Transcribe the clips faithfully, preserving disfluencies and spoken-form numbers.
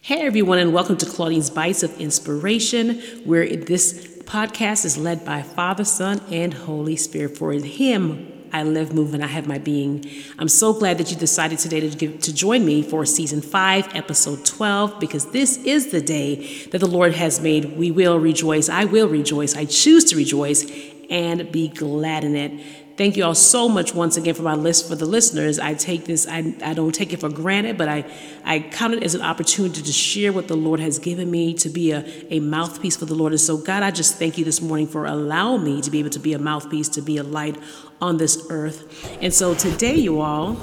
Hey everyone, and welcome to Claudine's Bites of Inspiration, where this podcast is led by Father, Son, and Holy Spirit. For in Him, I live, move, and I have my being. I'm so glad that you decided today to, give, to join me for Season five, Episode twelve, because this is the day that the Lord has made. We will rejoice. I will rejoice. I choose to rejoice and be glad in it. Thank you all so much once again for my list for the listeners. I take this, I, I don't take it for granted, but I, I count it as an opportunity to share what the Lord has given me, to be a, a mouthpiece for the Lord. And so, God, I just thank you this morning for allowing me to be able to be a mouthpiece, to be a light on this earth. And so today, you all,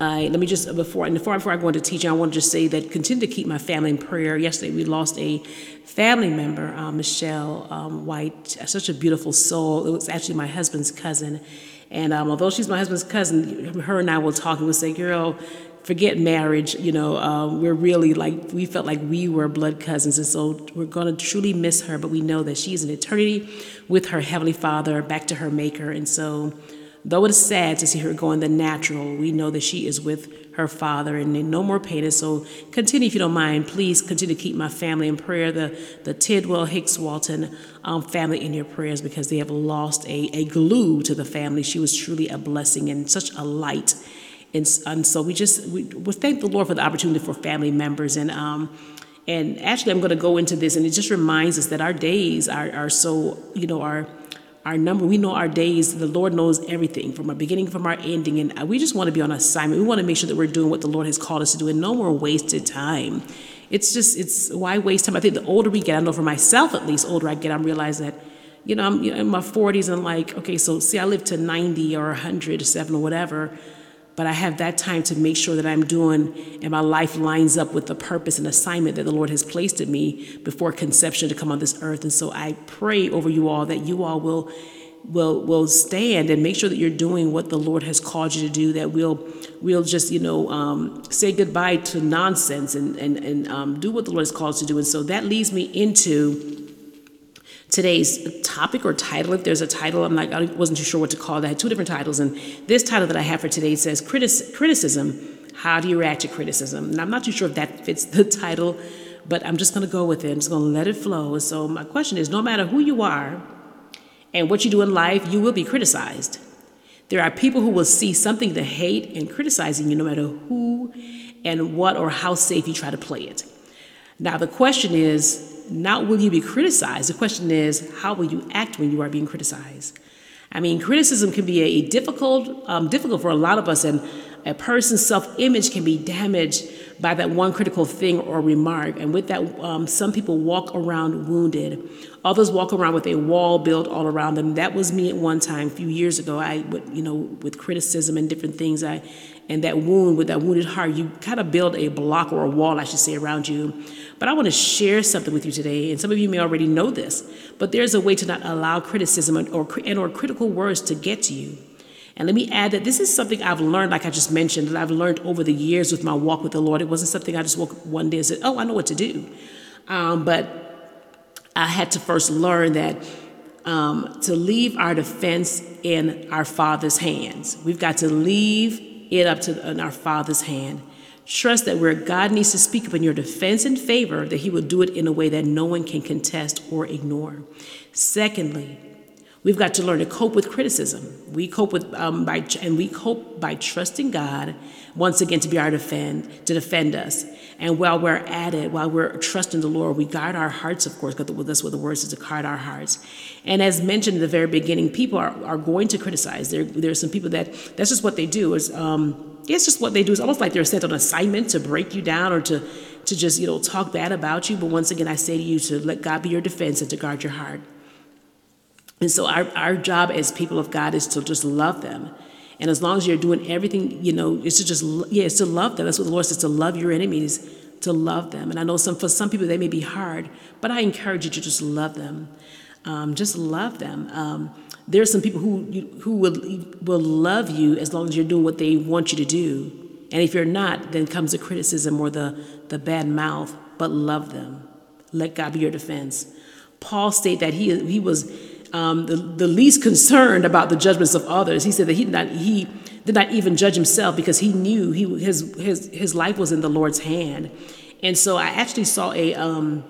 I, let me just, before, before, before I go into teaching, I want to just say that continue to keep my family in prayer. Yesterday, we lost a family member, uh, Michelle um, White, such a beautiful soul. It was actually my husband's cousin. And um, although she's my husband's cousin, her and I were talking, we'll say, girl, forget marriage, you know, uh, we're really like, we felt like we were blood cousins. And so we're going to truly miss her, but we know that she is in eternity with her Heavenly Father, back to her Maker. And so, though it is sad to see her go in the natural, we know that she is with her Father and no more pain. And so continue, if you don't mind, please continue to keep my family in prayer, the, the Tidwell, Hicks, Walton um, family in your prayers, because they have lost a, a glue to the family. She was truly a blessing and such a light. And, and so we just we, we thank the Lord for the opportunity for family members. And um, and actually, I'm going to go into this, and it just reminds us that our days are, are so, you know, our... Our number, we know our days, the Lord knows everything from our beginning, from our ending, and we just want to be on assignment. We want to make sure that we're doing what the Lord has called us to do and no more wasted time. It's just, it's why waste time? I think the older we get, I know for myself at least, older I get, I'm realizing that, you know, I'm in my forties and like, okay, so see, I live to ninety or one hundred or seven or whatever, but I have that time to make sure that I'm doing and my life lines up with the purpose and assignment that the Lord has placed in me before conception to come on this earth. And so I pray over you all that you all will will will stand and make sure that you're doing what the Lord has called you to do, that we'll we'll just, you know, um, say goodbye to nonsense and, and, and um, do what the Lord has called us to do. And so that leads me into today's topic or title. If there's a title, I'm like, I wasn't too sure what to call it. I had two different titles, and this title that I have for today says Critic- criticism, how do you react to criticism? And I'm not too sure if that fits the title, but I'm just going to go with it. I'm just going to let it flow. And so my question is, no matter who you are and what you do in life, you will be criticized. There are people who will see something they hate and criticizing you no matter who and what or how safe you try to play it. Now, the question is, not will you be criticized? The question is, how will you act when you are being criticized? I mean, criticism can be a, a difficult, um, difficult for a lot of us, and a person's self-image can be damaged by that one critical thing or remark. And with that, um, some people walk around wounded. Others walk around with a wall built all around them. That was me at one time, a few years ago. I, you know, with criticism and different things, I, and that wound, with that wounded heart, you kind of build a block or a wall, I should say, around you. But I want to share something with you today, and some of you may already know this, but there's a way to not allow criticism and or, and or critical words to get to you. And let me add that this is something I've learned, like I just mentioned, that I've learned over the years with my walk with the Lord. It wasn't something I just woke up one day and said, oh, I know what to do. Um, but I had to first learn that um, to leave our defense in our Father's hands. We've got to leave it up to in our Father's hand. Trust that where God needs to speak up in your defense and favor, that He will do it in a way that no one can contest or ignore. Secondly, we've got to learn to cope with criticism. We cope with um, by and we cope by trusting God once again to be our defend to defend us. And while we're at it, while we're trusting the Lord, we guard our hearts, of course, because that's what the word says, to guard our hearts. And as mentioned at the very beginning, people are, are going to criticize. There there are some people that that's just what they do. Is um. It's just what they do. It's almost like they're sent on assignment to break you down or to, to just, you know, talk bad about you. But once again, I say to you to let God be your defense and to guard your heart. And so our, our job as people of God is to just love them. And as long as you're doing everything, you know, it's to just, yeah, it's to love them. That's what the Lord says, to love your enemies, to love them. And I know some for some people, they may be hard, but I encourage you to just love them. Um, just love them. Um, there are some people who who will will love you as long as you're doing what they want you to do. And if you're not, then comes the criticism or the, the bad mouth, but love them. Let God be your defense. Paul stated that he he was um, the, the least concerned about the judgments of others. He said that he not he did not even judge himself, because he knew he his his his life was in the Lord's hand. And so I actually saw a um,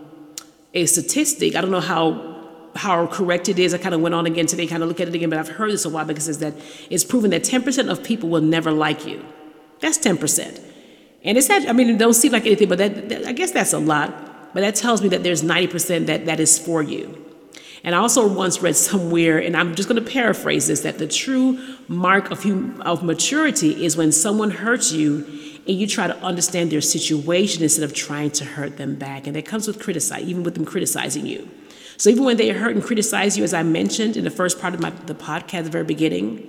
a statistic. I don't know how how correct it is. I kind of went on again today, kind of look at it again, but I've heard this a while, because it's that it's proven that ten percent of people will never like you. That's ten percent. And it's that, I mean, it don't seem like anything, but that, that I guess that's a lot, but that tells me that there's ninety percent that that is for you. And I also once read somewhere, and I'm just going to paraphrase this, that the true mark of hum, of maturity is when someone hurts you and you try to understand their situation instead of trying to hurt them back. And that comes with criticize, even with them criticizing you. So even when they hurt and criticize you, as I mentioned in the first part of my, the podcast at the very beginning,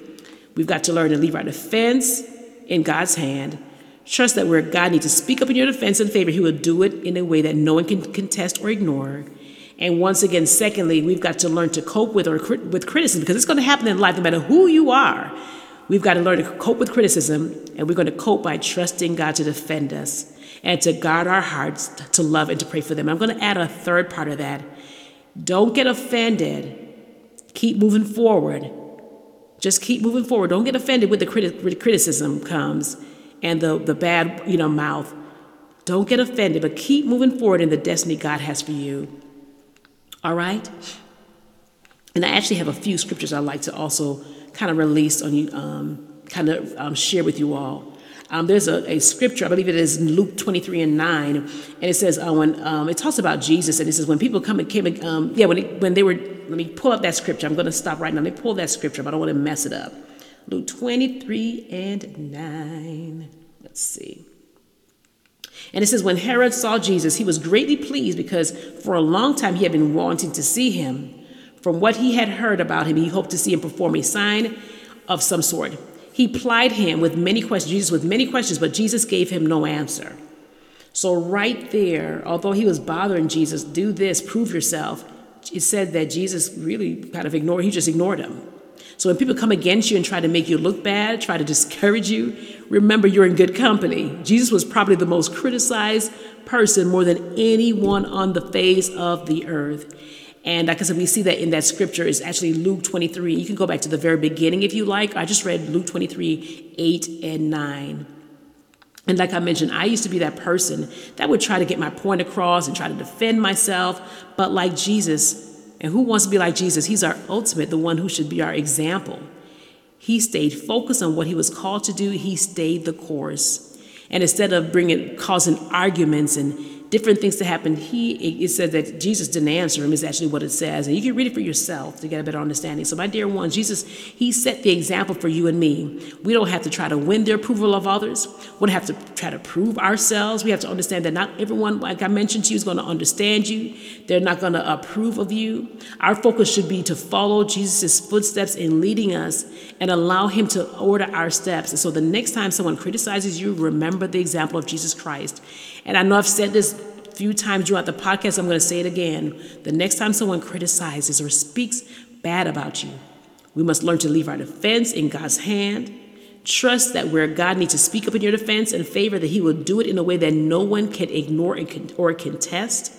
we've got to learn to leave our defense in God's hand. Trust that where God needs to speak up in your defense and favor, he will do it in a way that no one can contest or ignore. And once again, secondly, we've got to learn to cope with or crit- with criticism, because it's going to happen in life no matter who you are. We've got to learn to cope with criticism, and we're going to cope by trusting God to defend us and to guard our hearts, to love and to pray for them. I'm going to add a third part of that. Don't get offended. Keep moving forward. Just keep moving forward. Don't get offended when the criti- criticism comes and the, the bad, you know, mouth. Don't get offended, but keep moving forward in the destiny God has for you. All right? And I actually have a few scriptures I'd like to also kind of release on you, um, kind of um, share with you all. Um, there's a, a scripture, I believe it is Luke twenty-three and nine, and it says, uh, when um, it talks about Jesus, and it says when people come and came, and, um, yeah, when it, when they were, let me pull up that scripture. I'm going to stop right now. Let me pull that scripture, but I don't want to mess it up. Luke twenty-three and nine. Let's see. And it says, when Herod saw Jesus, he was greatly pleased, because for a long time he had been wanting to see him. From what he had heard about him, he hoped to see him perform a sign of some sort. He plied him with many questions, Jesus with many questions, but Jesus gave him no answer. So right there, although he was bothering Jesus, do this, prove yourself, it said that Jesus really kind of ignored, he just ignored him. So when people come against you and try to make you look bad, try to discourage you, remember you're in good company. Jesus was probably the most criticized person more than anyone on the face of the earth. And like I said, we see that in that scripture. It's actually Luke twenty-three. You can go back to the very beginning if you like. I just read Luke twenty-three, eight and nine. And like I mentioned, I used to be that person that would try to get my point across and try to defend myself. But like Jesus, and who wants to be like Jesus? He's our ultimate, the one who should be our example. He stayed focused on what he was called to do. He stayed the course. And instead of bringing, causing arguments and different things to happen, he, it said that Jesus didn't answer him, is actually what it says. And you can read it for yourself to get a better understanding. So my dear one, Jesus, he set the example for you and me. We don't have to try to win the approval of others. We don't have to try to prove ourselves. We have to understand that not everyone, like I mentioned to you, is going to understand you. They're not going to approve of you. Our focus should be to follow Jesus' footsteps in leading us and allow him to order our steps. And so the next time someone criticizes you, remember the example of Jesus Christ. And I know I've said this few times throughout the podcast, I'm going to say it again. The next time someone criticizes or speaks bad about you, we must learn to leave our defense in God's hand. Trust that where God needs to speak up in your defense and favor, that he will do it in a way that no one can ignore or contest.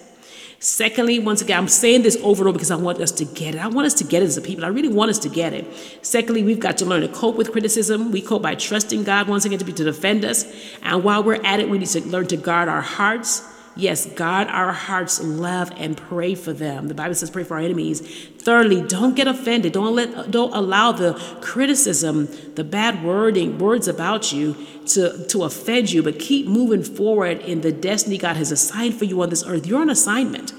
Secondly, once again, I'm saying this over and over because I want us to get it. I want us to get it as a people. I really want us to get it. Secondly, we've got to learn to cope with criticism. We cope by trusting God, once again, to be to defend us. And while we're at it, we need to learn to guard our hearts. Yes, guard our hearts, love, and pray for them. The Bible says pray for our enemies. Thirdly, don't get offended. Don't let, don't allow the criticism, the bad wording, words about you to, to offend you, but keep moving forward in the destiny God has assigned for you on this earth. You're on assignment.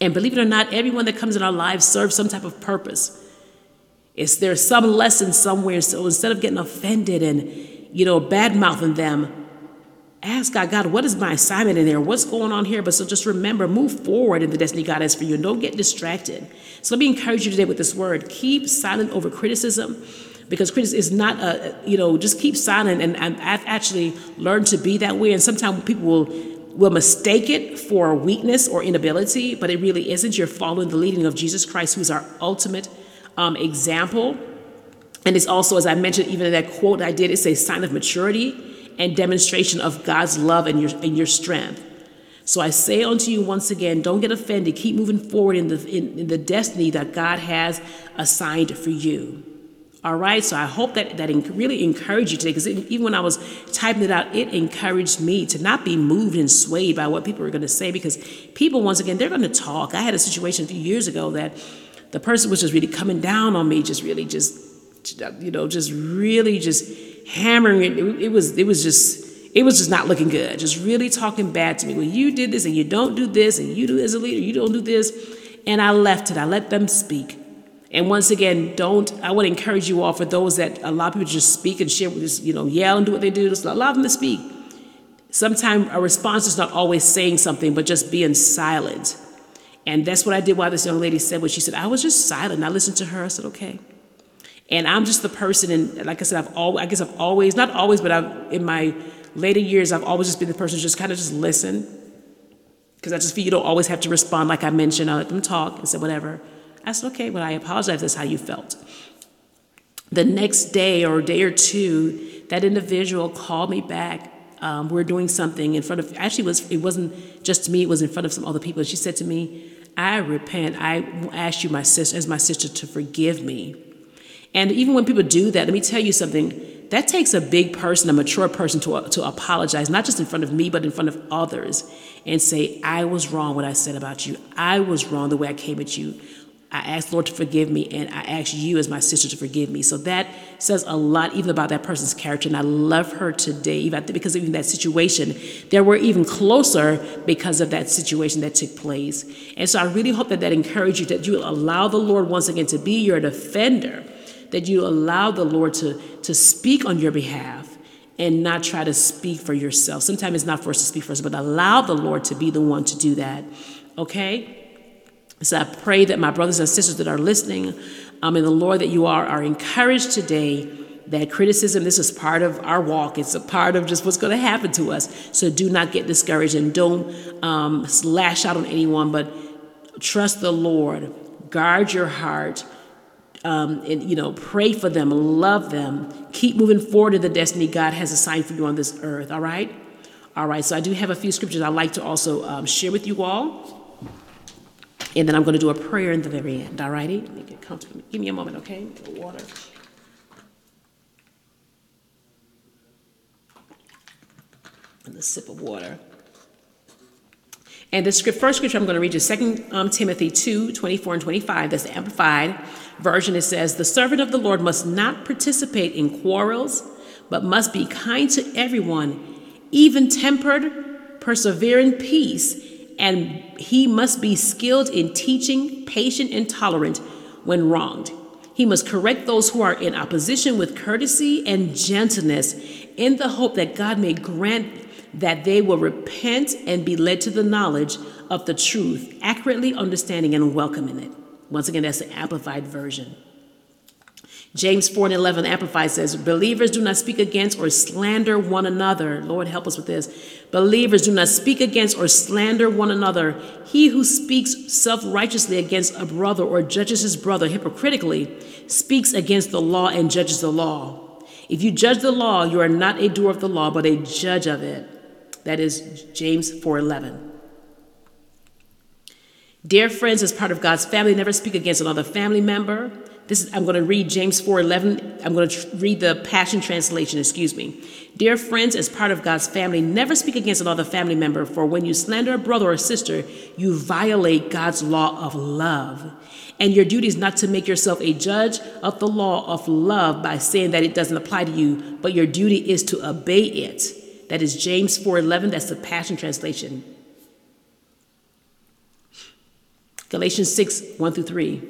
And believe it or not, everyone that comes in our lives serves some type of purpose. It's, there's some lesson somewhere. So instead of getting offended and, you know, bad-mouthing them, ask God, God, what is my assignment in there? What's going on here? But so just remember, move forward in the destiny God has for you and don't get distracted. So let me encourage you today with this word. Keep silent over criticism, because criticism is not a, you know, just keep silent. And, and I've actually learned to be that way. And sometimes people will will mistake it for weakness or inability, but it really isn't. You're following the leading of Jesus Christ, who's our ultimate um, example. And it's also, as I mentioned, even in that quote I did, it's a sign of maturity and demonstration of God's love and your and your strength. So I say unto you once again, don't get offended. Keep moving forward in the in, in the destiny that God has assigned for you. All right, so I hope that that really encouraged you today, because even when I was typing it out, it encouraged me to not be moved and swayed by what people are going to say, because people, once again, they're going to talk. I had a situation a few years ago that the person was just really coming down on me, just really just, you know, just really just hammering it. It, it was it was just it was just not looking good, just really talking bad to me. Well, you did this and you don't do this, and you do as a leader, you don't do this. And I left it. I let them speak. And once again, don't, I want to encourage you all, for those that allow people to just speak and share with this, you know, yell and do what they do, just allow them to speak. Sometimes a response is not always saying something, but just being silent. And that's what I did while this young lady said what she said. I was just silent. And I listened to her. I said, okay. And I'm just the person, and like I said, I've always, I guess I've always, not always, but I've, in my later years, I've always just been the person who just kind of just listen. Because I just feel you don't always have to respond. Like I mentioned, I let them talk and say whatever. I said, okay, well, I apologize if that's how you felt. The next day or day or two, that individual called me back. Um, we we're doing something in front of, actually it, was, it wasn't just me, it was in front of some other people. And she said to me, I repent. I asked you, my sister, as my sister, to forgive me. And even when people do that, let me tell you something, that takes a big person, a mature person to, to apologize, not just in front of me, but in front of others, and say, I was wrong what I said about you. I was wrong the way I came at you. I asked the Lord to forgive me, and I asked you as my sister to forgive me. So that says a lot even about that person's character, and I love her today, because even that situation, they were even closer because of that situation that took place. And so I really hope that that encouraged you, that you allow the Lord once again to be your defender, that you allow the Lord to, to speak on your behalf and not try to speak for yourself. Sometimes it's not for us to speak for us, but allow the Lord to be the one to do that, okay? So I pray that my brothers and sisters that are listening, um, and the Lord, that you are, are encouraged today, that criticism, this is part of our walk. It's a part of just what's going to happen to us. So do not get discouraged, and don't um, lash out on anyone, but trust the Lord. Guard your heart. Um, and, you know, pray for them, love them, keep moving forward to the destiny God has assigned for you on this earth. All right. All right. So I do have a few scriptures I'd like to also um, share with you all. And then I'm going to do a prayer in the very end. All righty. Let me get comfortable. Give me a moment. Okay. Water. And a sip of water. And the script, first scripture I'm going to read is Second Timothy two, twenty-four and twenty-five. That's the Amplified Version. It says, the servant of the Lord must not participate in quarrels, but must be kind to everyone, even tempered, persevere in peace. And he must be skilled in teaching, patient and tolerant when wronged. He must correct those who are in opposition with courtesy and gentleness, in the hope that God may grant that they will repent and be led to the knowledge of the truth, accurately understanding and welcoming it. Once again, that's the Amplified Version. James four and eleven, Amplified, says, believers do not speak against or slander one another. Lord, help us with this. Believers do not speak against or slander one another. He who speaks self-righteously against a brother or judges his brother hypocritically speaks against the law and judges the law. If you judge the law, you are not a doer of the law, but a judge of it. That is James four eleven. Dear friends, as part of God's family, never speak against another family member. This is, I'm going to read James four eleven. I'm going to tr- read the Passion Translation, excuse me. Dear friends, as part of God's family, never speak against another family member, for when you slander a brother or sister, you violate God's law of love. And your duty is not to make yourself a judge of the law of love by saying that it doesn't apply to you, but your duty is to obey it. That is James four eleven. That's the Passion Translation. Galatians six, one through three.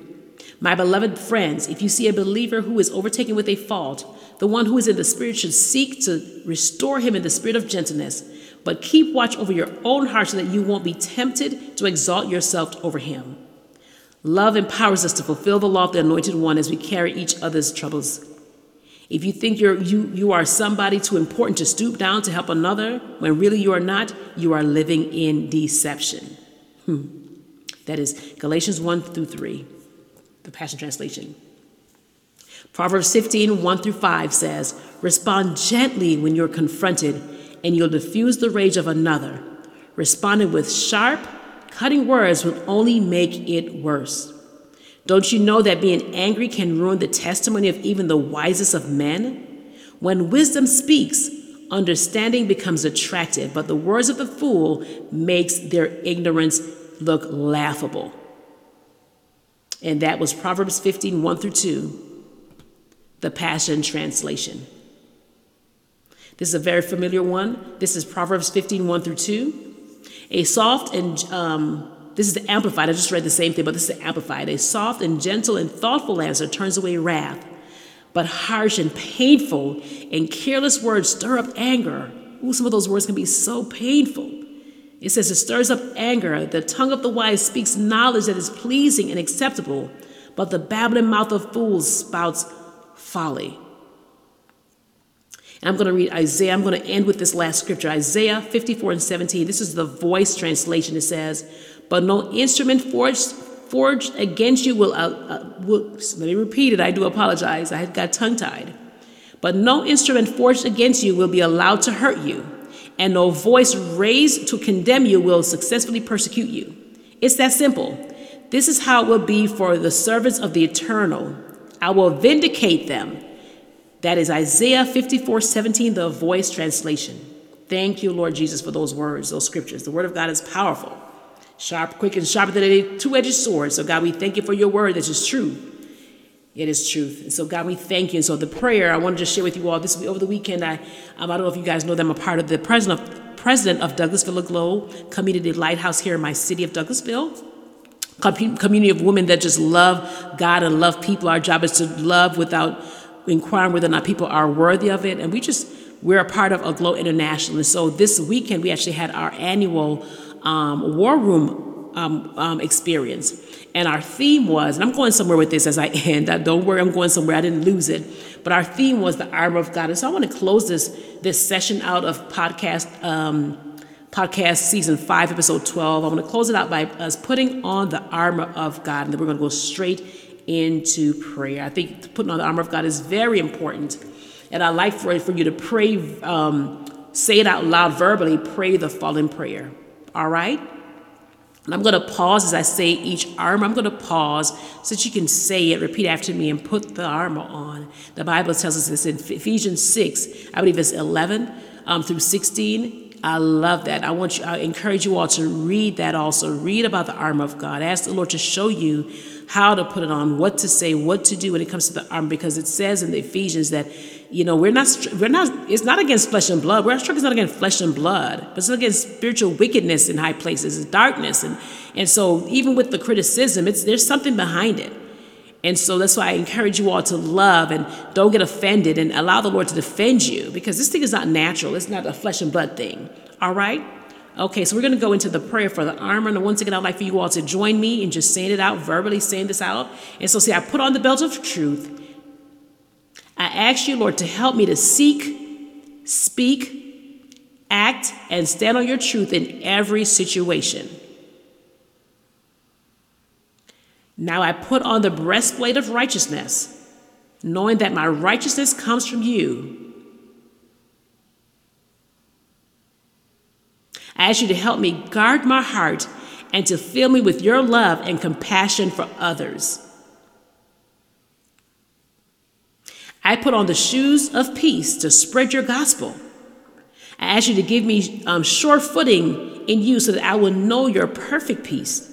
My beloved friends, if you see a believer who is overtaken with a fault, the one who is in the Spirit should seek to restore him in the spirit of gentleness, but keep watch over your own heart so that you won't be tempted to exalt yourself over him. Love empowers us to fulfill the law of the Anointed One as we carry each other's troubles. If you think you're, you, you are somebody too important to stoop down to help another, when really you are not, you are living in deception. Hmm. That is Galatians one through three, the Passion Translation. Proverbs fifteen, one through five says, respond gently when you're confronted, and you'll diffuse the rage of another. Responding with sharp, cutting words will only make it worse. Don't you know that being angry can ruin the testimony of even the wisest of men? When wisdom speaks, understanding becomes attractive, but the words of the fool makes their ignorance look laughable. And that was Proverbs fifteen, one through two, the Passion Translation. This is a very familiar one. This is Proverbs fifteen, one through two. A soft and, um, this is the Amplified. I just read the same thing, but this is the Amplified. A soft and gentle and thoughtful answer turns away wrath, but harsh and painful and careless words stir up anger. Ooh, some of those words can be so painful. It says it stirs up anger. The tongue of the wise speaks knowledge that is pleasing and acceptable, but the babbling mouth of fools spouts folly. And I'm going to read Isaiah. I'm going to end with this last scripture, Isaiah fifty-four and seventeen. This is the Voice translation. It says, but no instrument forged forged against you will, uh, uh, will, let me repeat it, I do apologize, I got tongue-tied. But no instrument forged against you will be allowed to hurt you, and no voice raised to condemn you will successfully persecute you. It's that simple. This is how it will be for the servants of the Eternal. I will vindicate them. That is Isaiah fifty-four, seventeen, the Voice translation. Thank you, Lord Jesus, for those words, those scriptures. The word of God is powerful. Sharp, quick, and sharper than a two-edged sword. So, God, we thank you for your word. This is true. It is truth. And so, God, we thank you. And so the prayer I want to just share with you all, this will be over the weekend. I, um, I don't know if you guys know that I'm a part of the president of, president of Douglasville Aglow Community Lighthouse here in my city of Douglasville. Com- community of women that just love God and love people. Our job is to love without inquiring whether or not people are worthy of it. And we just, we're a part of Aglow International. And so this weekend, we actually had our annual Um, war room um, um, experience, and our theme was, and I'm going somewhere with this as I end, I, don't worry, I'm going somewhere, I didn't lose it, but our theme was the armor of God. And so I want to close this this session out of podcast um, podcast season five, episode twelve. I want to close it out by us putting on the armor of God, and then we're going to go straight into prayer. I think putting on the armor of God is very important, and I'd like for, for you to pray, um, say it out loud verbally, pray the following prayer. All right? And I'm going to pause as I say each armor. I'm going to pause so that you can say it, repeat after me, and put the armor on. The Bible tells us this in Ephesians six, I believe it's eleven um, through sixteen. I love that. I want you, I encourage you all to read that also. Read about the armor of God. Ask the Lord to show you how to put it on, what to say, what to do when it comes to the armor, because it says in the Ephesians that, you know, we're not, we're not, it's not against flesh and blood. We're not struggling, it's not against flesh and blood, but it's against spiritual wickedness in high places, it's darkness. And, and so even with the criticism, it's, there's something behind it. And so that's why I encourage you all to love and don't get offended and allow the Lord to defend you, because this thing is not natural. It's not a flesh and blood thing. All right? Okay, so we're going to go into the prayer for the armor. And once again, I'd like for you all to join me in just saying it out, verbally saying this out. And so see, I put on the belt of truth. I ask you, Lord, to help me to seek, speak, act, and stand on your truth in every situation. Now I put on the breastplate of righteousness, knowing that my righteousness comes from you. I ask you to help me guard my heart and to fill me with your love and compassion for others. I put on the shoes of peace to spread your gospel. I ask you to give me um, sure footing in you so that I will know your perfect peace.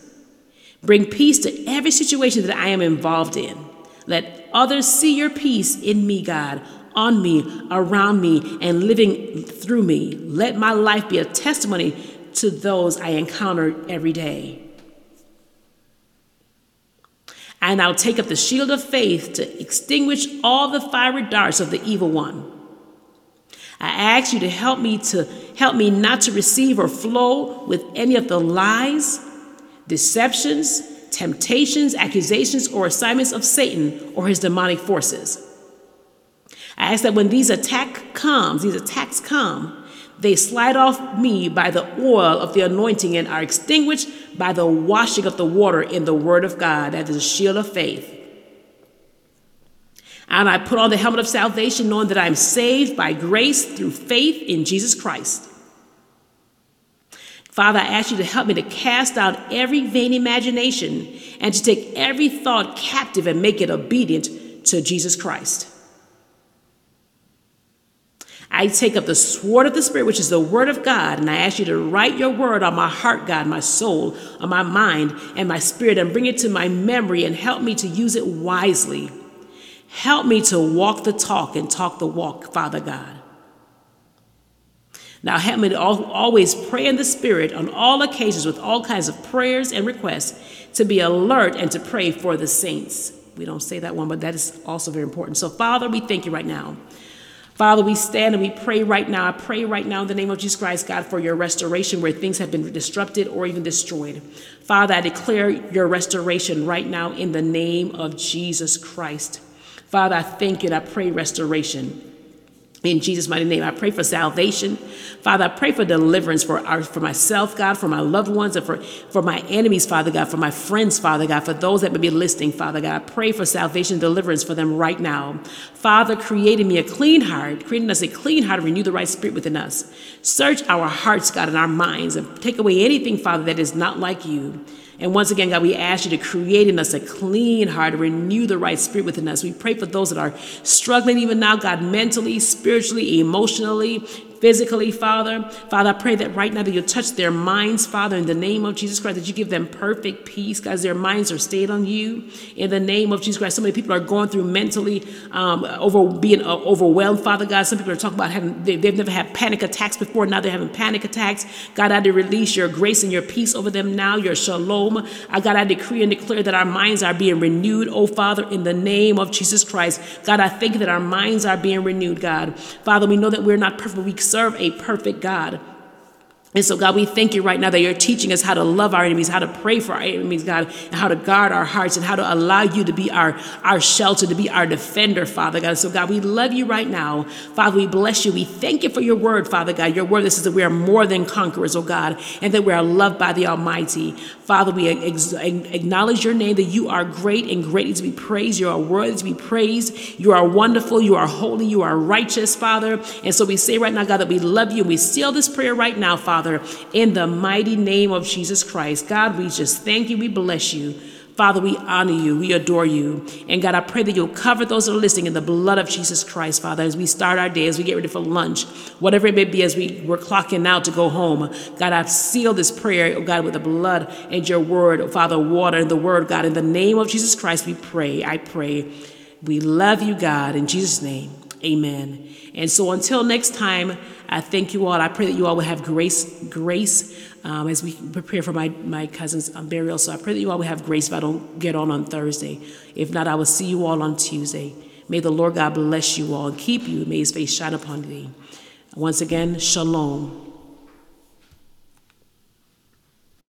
Bring peace to every situation that I am involved in. Let others see your peace in me, God, on me, around me, and living through me. Let my life be a testimony to those I encounter every day. And I'll take up the shield of faith to extinguish all the fiery darts of the evil one. I ask you to help me to help me not to receive or flow with any of the lies, deceptions, temptations, accusations, or assignments of Satan or his demonic forces. I ask that when these attack comes, these attacks come, they slide off me by the oil of the anointing and are extinguished by the washing of the water in the word of God, that is a shield of faith. And I put on the helmet of salvation, knowing that I am saved by grace through faith in Jesus Christ. Father, I ask you to help me to cast out every vain imagination and to take every thought captive and make it obedient to Jesus Christ. I take up the sword of the Spirit, which is the word of God, and I ask you to write your word on my heart, God, my soul, on my mind, and my spirit, and bring it to my memory, and help me to use it wisely. Help me to walk the talk and talk the walk, Father God. Now help me to always pray in the Spirit on all occasions with all kinds of prayers and requests, to be alert and to pray for the saints. We don't say that one, but that is also very important. So, Father, we thank you right now. Father, we stand and we pray right now. I pray right now in the name of Jesus Christ, God, for your restoration where things have been disrupted or even destroyed. Father, I declare your restoration right now in the name of Jesus Christ. Father, I thank you and I pray restoration in Jesus' mighty name. I pray for salvation. Father, I pray for deliverance for our, for myself, God, for my loved ones, and for, for my enemies, Father God, for my friends, Father God, for those that may be listening, Father God. I pray for salvation, deliverance for them right now. Father, create in me a clean heart, create in us a clean heart, and renew the right spirit within us. Search our hearts, God, and our minds, and take away anything, Father, that is not like you. And once again, God, we ask you to create in us a clean heart, renew the right spirit within us. We pray for those that are struggling even now, God, mentally, spiritually, emotionally, physically, Father. Father, I pray that right now that you'll touch their minds, Father, in the name of Jesus Christ, that you give them perfect peace, God, as their minds are stayed on you. In the name of Jesus Christ, so many people are going through mentally um, over being uh, overwhelmed, Father God. Some people are talking about having, they, they've never had panic attacks before. Now they're having panic attacks. God, I do release your grace and your peace over them now, your shalom. I, God, I decree and declare that our minds are being renewed, oh Father, in the name of Jesus Christ. God, I thank you that our minds are being renewed, God. Father, we know that we're not perfect. We serve a perfect God. And so, God, we thank you right now that you're teaching us how to love our enemies, how to pray for our enemies, God, and how to guard our hearts and how to allow you to be our, our shelter, to be our defender, Father God. So, God, we love you right now. Father, we bless you. We thank you for your word, Father God. Your word that says that we are more than conquerors, oh God, and that we are loved by the Almighty. Father, we ex- acknowledge your name, that you are great and greatly to be praised. You are worthy to be praised. You are wonderful. You are holy. You are righteous, Father. And so we say right now, God, that we love you. And we seal this prayer right now, Father. Father, in the mighty name of Jesus Christ. God, we just thank you. We bless you. Father, we honor you. We adore you. And God, I pray that you'll cover those that are listening in the blood of Jesus Christ, Father, as we start our day, as we get ready for lunch, whatever it may be, as we, we're clocking out to go home. God, I've sealed this prayer, oh God, with the blood and your word, Father, water and the word, God. In the name of Jesus Christ, we pray. I pray. We love you, God. In Jesus' name, amen. And so until next time, I thank you all. I pray that you all will have grace, grace um, as we prepare for my, my cousin's burial. So I pray that you all will have grace if I don't get on on Thursday. If not, I will see you all on Tuesday. May the Lord God bless you all and keep you. May his face shine upon thee. Once again, shalom.